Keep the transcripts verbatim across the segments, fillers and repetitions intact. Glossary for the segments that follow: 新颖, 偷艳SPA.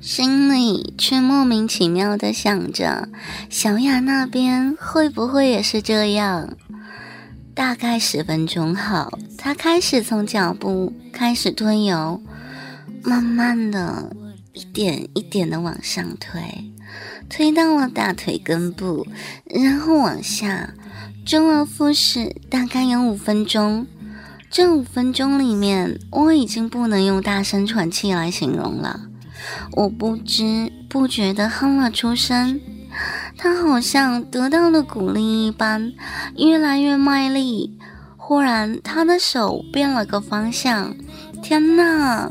心里却莫名其妙地想着，小雅那边会不会也是这样？大概十分钟后，她开始从脚步开始推油，慢慢的，一点一点的往上推，推到了大腿根部，然后往下，周而复始，大概有五分钟。这五分钟里面，我已经不能用大声喘气来形容了。我不知不觉地哼了出声，他好像得到了鼓励一般，越来越卖力。忽然，他的手变了个方向，天哪，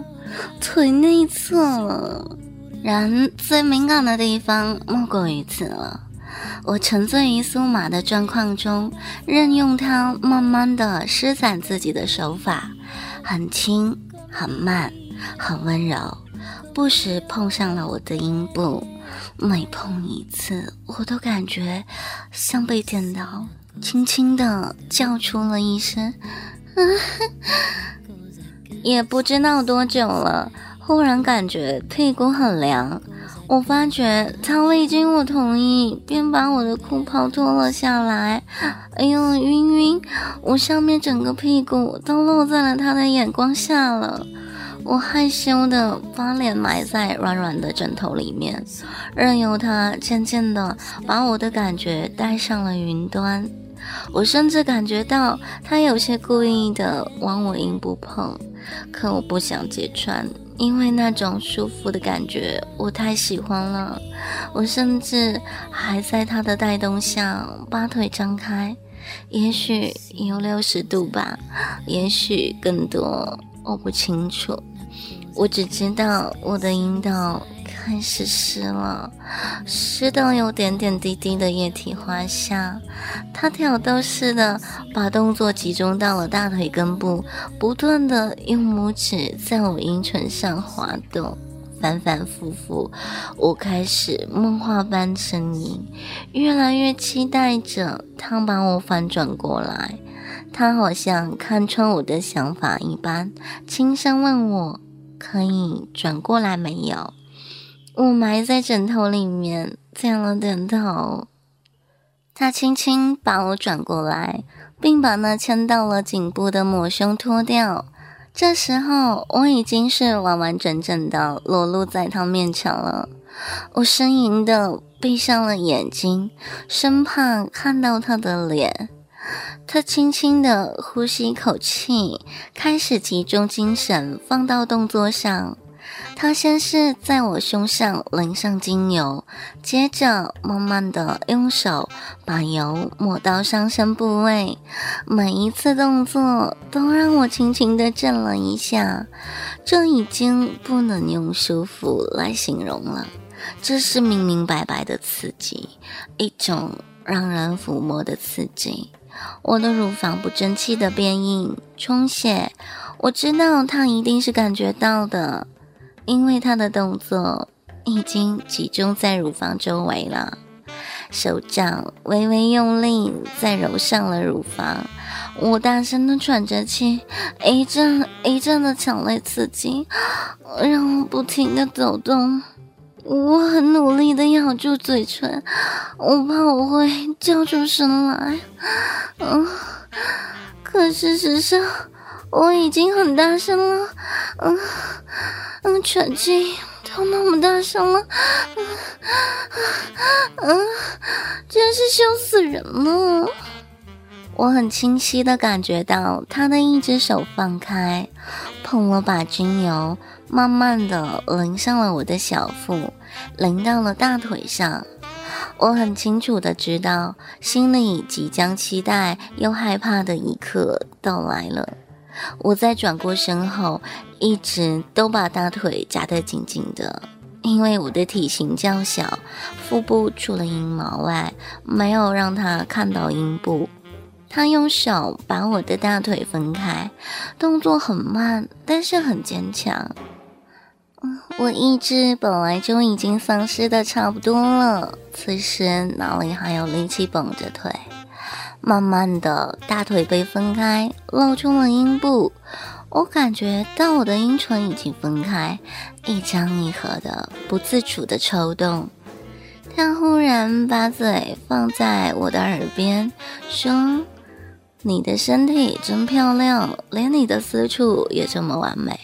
腿内侧了！然最敏感的地方莫过于此了。我沉醉于酥麻的状况中，任用它慢慢地施展自己的手法，很轻，很慢，很温柔。不时碰上了我的阴部，每碰一次，我都感觉像被电到，轻轻地叫出了一声也不知道多久了，忽然感觉屁股很凉，我发觉他未经我同意便把我的裤袍脱了下来，哎呦，晕晕，我上面整个屁股都落在了他的眼光下了。我害羞的把脸埋在软软的枕头里面，任由它渐渐的把我的感觉带上了云端。我甚至感觉到它有些故意的往我阴部碰，可我不想揭穿，因为那种舒服的感觉我太喜欢了。我甚至还在它的带动下把腿张开，也许有六十度吧，也许更多，我不清楚。我只知道我的阴道开始湿了，湿到有点点滴滴的液体滑下。他挑逗似的把动作集中到了大腿根部，不断的用拇指在我阴唇上滑动，反反复复。我开始梦话般呻吟，越来越期待着他把我反转过来。他好像看穿我的想法一般，轻声问我可以转过来没有。我埋在枕头里面，点了点头。他轻轻把我转过来，并把那牵到了颈部的抹胸脱掉。这时候我已经是完完整整的裸露在他面前了。我呻吟的闭上了眼睛，生怕看到他的脸。他轻轻地呼吸一口气，开始集中精神放到动作上。他先是在我胸上淋上精油，接着慢慢地用手把油抹到上身部位，每一次动作都让我轻轻地震了一下，这已经不能用舒服来形容了，这是明明白白的刺激，一种让人抚摸的刺激。我的乳房不争气的变硬充血，我知道他一定是感觉到的，因为他的动作已经集中在乳房周围了。手掌微微用力再揉上了乳房，我大声的喘着气，一阵一阵的强烈刺激让我不停的抖动。我很努力的咬住嘴唇，我怕我会叫出声来，嗯，可事实上我已经很大声了，嗯嗯，喘气都那么大声了，嗯嗯，真是羞死人了。我很清晰的感觉到他的一只手放开，碰了把精油，慢慢的淋上了我的小腹，淋到了大腿上。我很清楚的知道，心里即将期待又害怕的一刻到来了。我在转过身后，一直都把大腿夹得紧紧的，因为我的体型较小，腹部除了阴毛外，没有让他看到阴部。他用手把我的大腿分开，动作很慢，但是很坚强。我意志本来就已经丧失的差不多了，此时哪里还有力气绷着腿？慢慢的大腿被分开，露出了阴部。我感觉到我的阴唇已经分开，一张一合的不自主的抽动。他忽然把嘴放在我的耳边说，你的身体真漂亮，连你的私处也这么完美。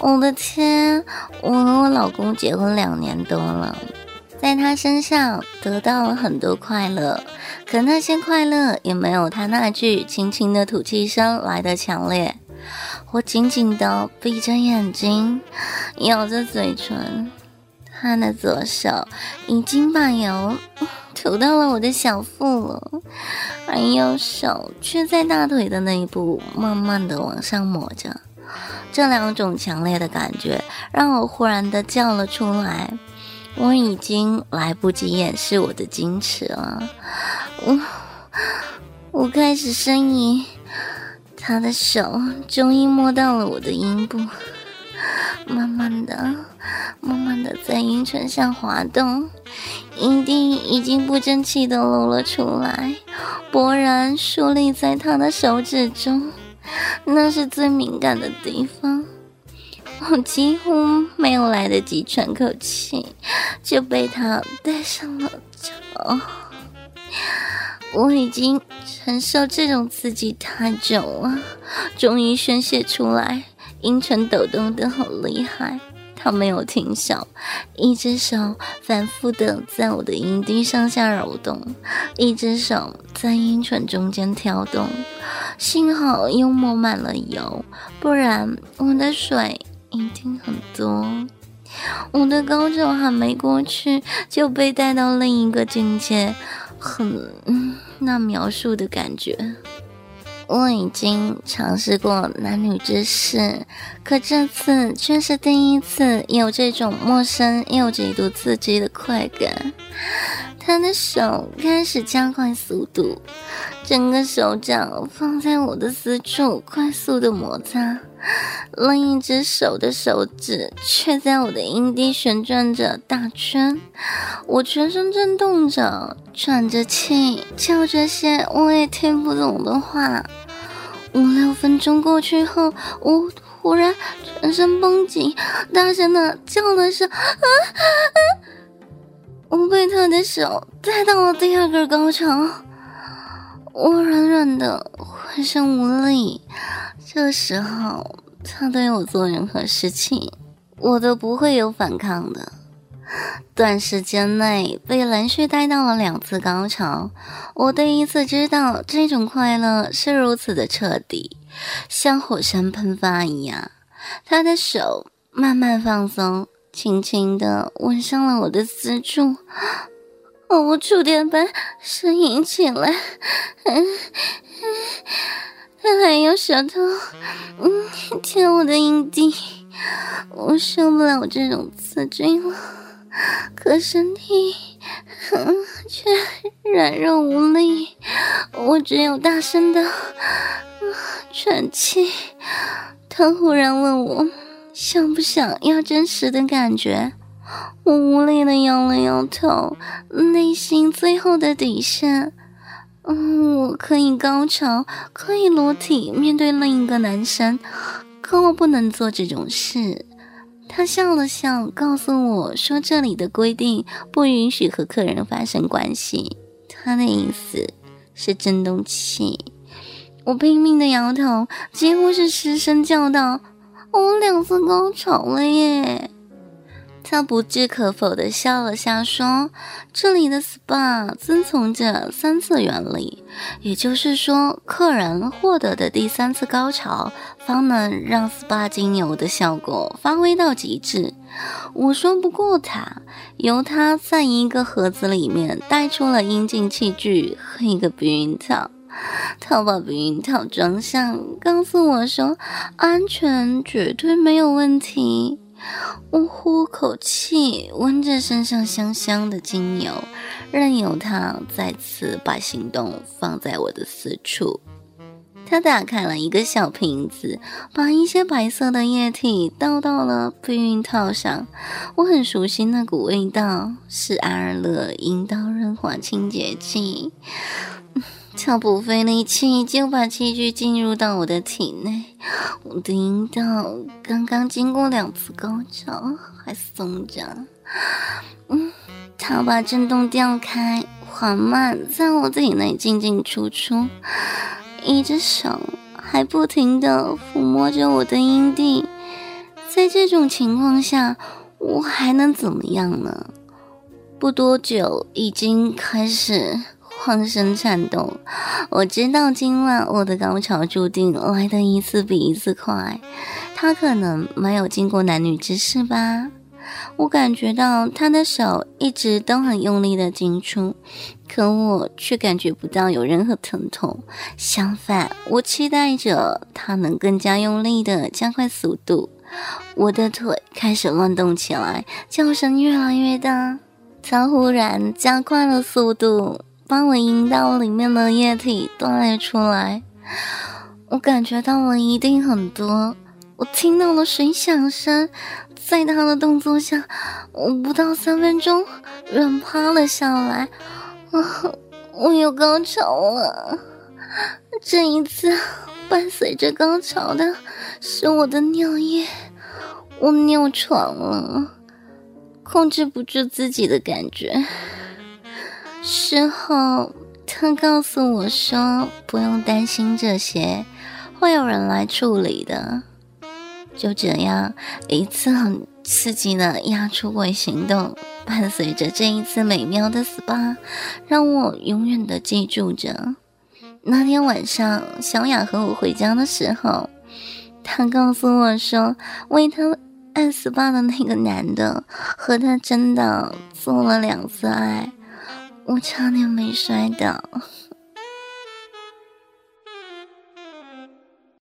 我的天，我和我老公结婚两年多了，在他身上得到了很多快乐，可那些快乐也没有他那句轻轻的吐气声来得强烈。我紧紧地闭着眼睛，咬着嘴唇，他的左手已经把油涂到了我的小腹了，而右手却在大腿的内部慢慢地往上抹着。这两种强烈的感觉让我忽然地叫了出来，我已经来不及掩饰我的矜持了。我我开始呻吟，他的手终于摸到了我的阴部，慢慢的慢慢的在阴唇上滑动，阴蒂已经不争气的露了出来，勃然竖立在他的手指中，那是最敏感的地方。我几乎没有来得及喘口气，就被他戴上了罩。我已经承受这种刺激太久了，终于宣泄出来，阴唇抖动得很厉害。他没有停手，一只手反复地在我的阴蒂上下揉动，一只手在阴唇中间挑动。幸好又抹满了油，不然我的水一定很多。我的高潮还没过去，就被带到另一个境界，很难描述的感觉。我已经尝试过男女之事，可这次却是第一次有这种陌生又极度刺激的快感。他的手开始加快速度，整个手掌放在我的私处快速的摩擦，另一只手的手指却在我的阴蒂旋转着大圈。我全身震动着，喘着气，叫这些我也听不懂的话。五六分钟过去后，我忽然全身绷紧，大声的叫了声啊啊！我被他的手带到了第二个高潮，我软软的，浑身无力。这时候他对我做任何事情，我都不会有反抗的。短时间内被连续带到了两次高潮，我第一次知道这种快乐是如此的彻底，像火山喷发一样。他的手慢慢放松，轻轻地吻上了我的私处，我无处点般呻吟起来。嗯嗯，他还用舌头嗯舔我的阴蒂，我受不了这种刺激了，可身体嗯却软弱无力，我只有大声的、嗯、喘气。他忽然问我想不想要真实的感觉，我无力的摇了摇头，内心最后的底线。嗯，我可以高潮，可以裸体面对另一个男生，可我不能做这种事。他笑了笑，告诉我说这里的规定不允许和客人发生关系。他的意思是震动器。我拼命的摇头，几乎是失声叫道：“我两次高潮了耶！”他不置可否地笑了下说，这里的 S P A 遵从着三次原理，也就是说客人获得的第三次高潮方能让 S P A 精油的效果发挥到极致。我说不过他，由他在一个盒子里面带出了阴茎器具和一个避孕套。他把避孕套装上，告诉我说安全绝对没有问题。我呼口气，闻着身上香香的精油，任由他再次把行动放在我的私处。他打开了一个小瓶子，把一些白色的液体倒到了避孕套上。我很熟悉那股味道，是阿尔勒阴道润滑清洁剂。俏补肺的气就把气血进入到我的体内，我的阴道刚刚经过两次高潮还松着，嗯，他把震动调开，缓慢在我体内进进出出，一只手还不停地抚摸着我的阴蒂。在这种情况下我还能怎么样呢？不多久已经开始浑身颤抖，我知道今晚我的高潮注定来得一次比一次快，他可能没有经过男女之事吧。我感觉到他的手一直都很用力的进出，可我却感觉不到有任何疼痛，相反我期待着他能更加用力的加快速度。我的腿开始乱动起来，叫声越来越大，他忽然加快了速度，把我阴道里面的液体端了出来。我感觉到了一定很多，我听到了水响声，在他的动作下我不到三分钟人趴了下来、啊、我有高潮了。这一次伴随着高潮的是我的尿液，我尿床了，控制不住自己的感觉。事后他告诉我说不用担心这些，会有人来处理的。就这样一次很刺激的压出轨行动，伴随着这一次美妙的 S P A 让我永远的记住着。那天晚上小雅和我回家的时候，她告诉我说为她按 S P A 的那个男的和她真的做了两次爱，我差点没摔倒。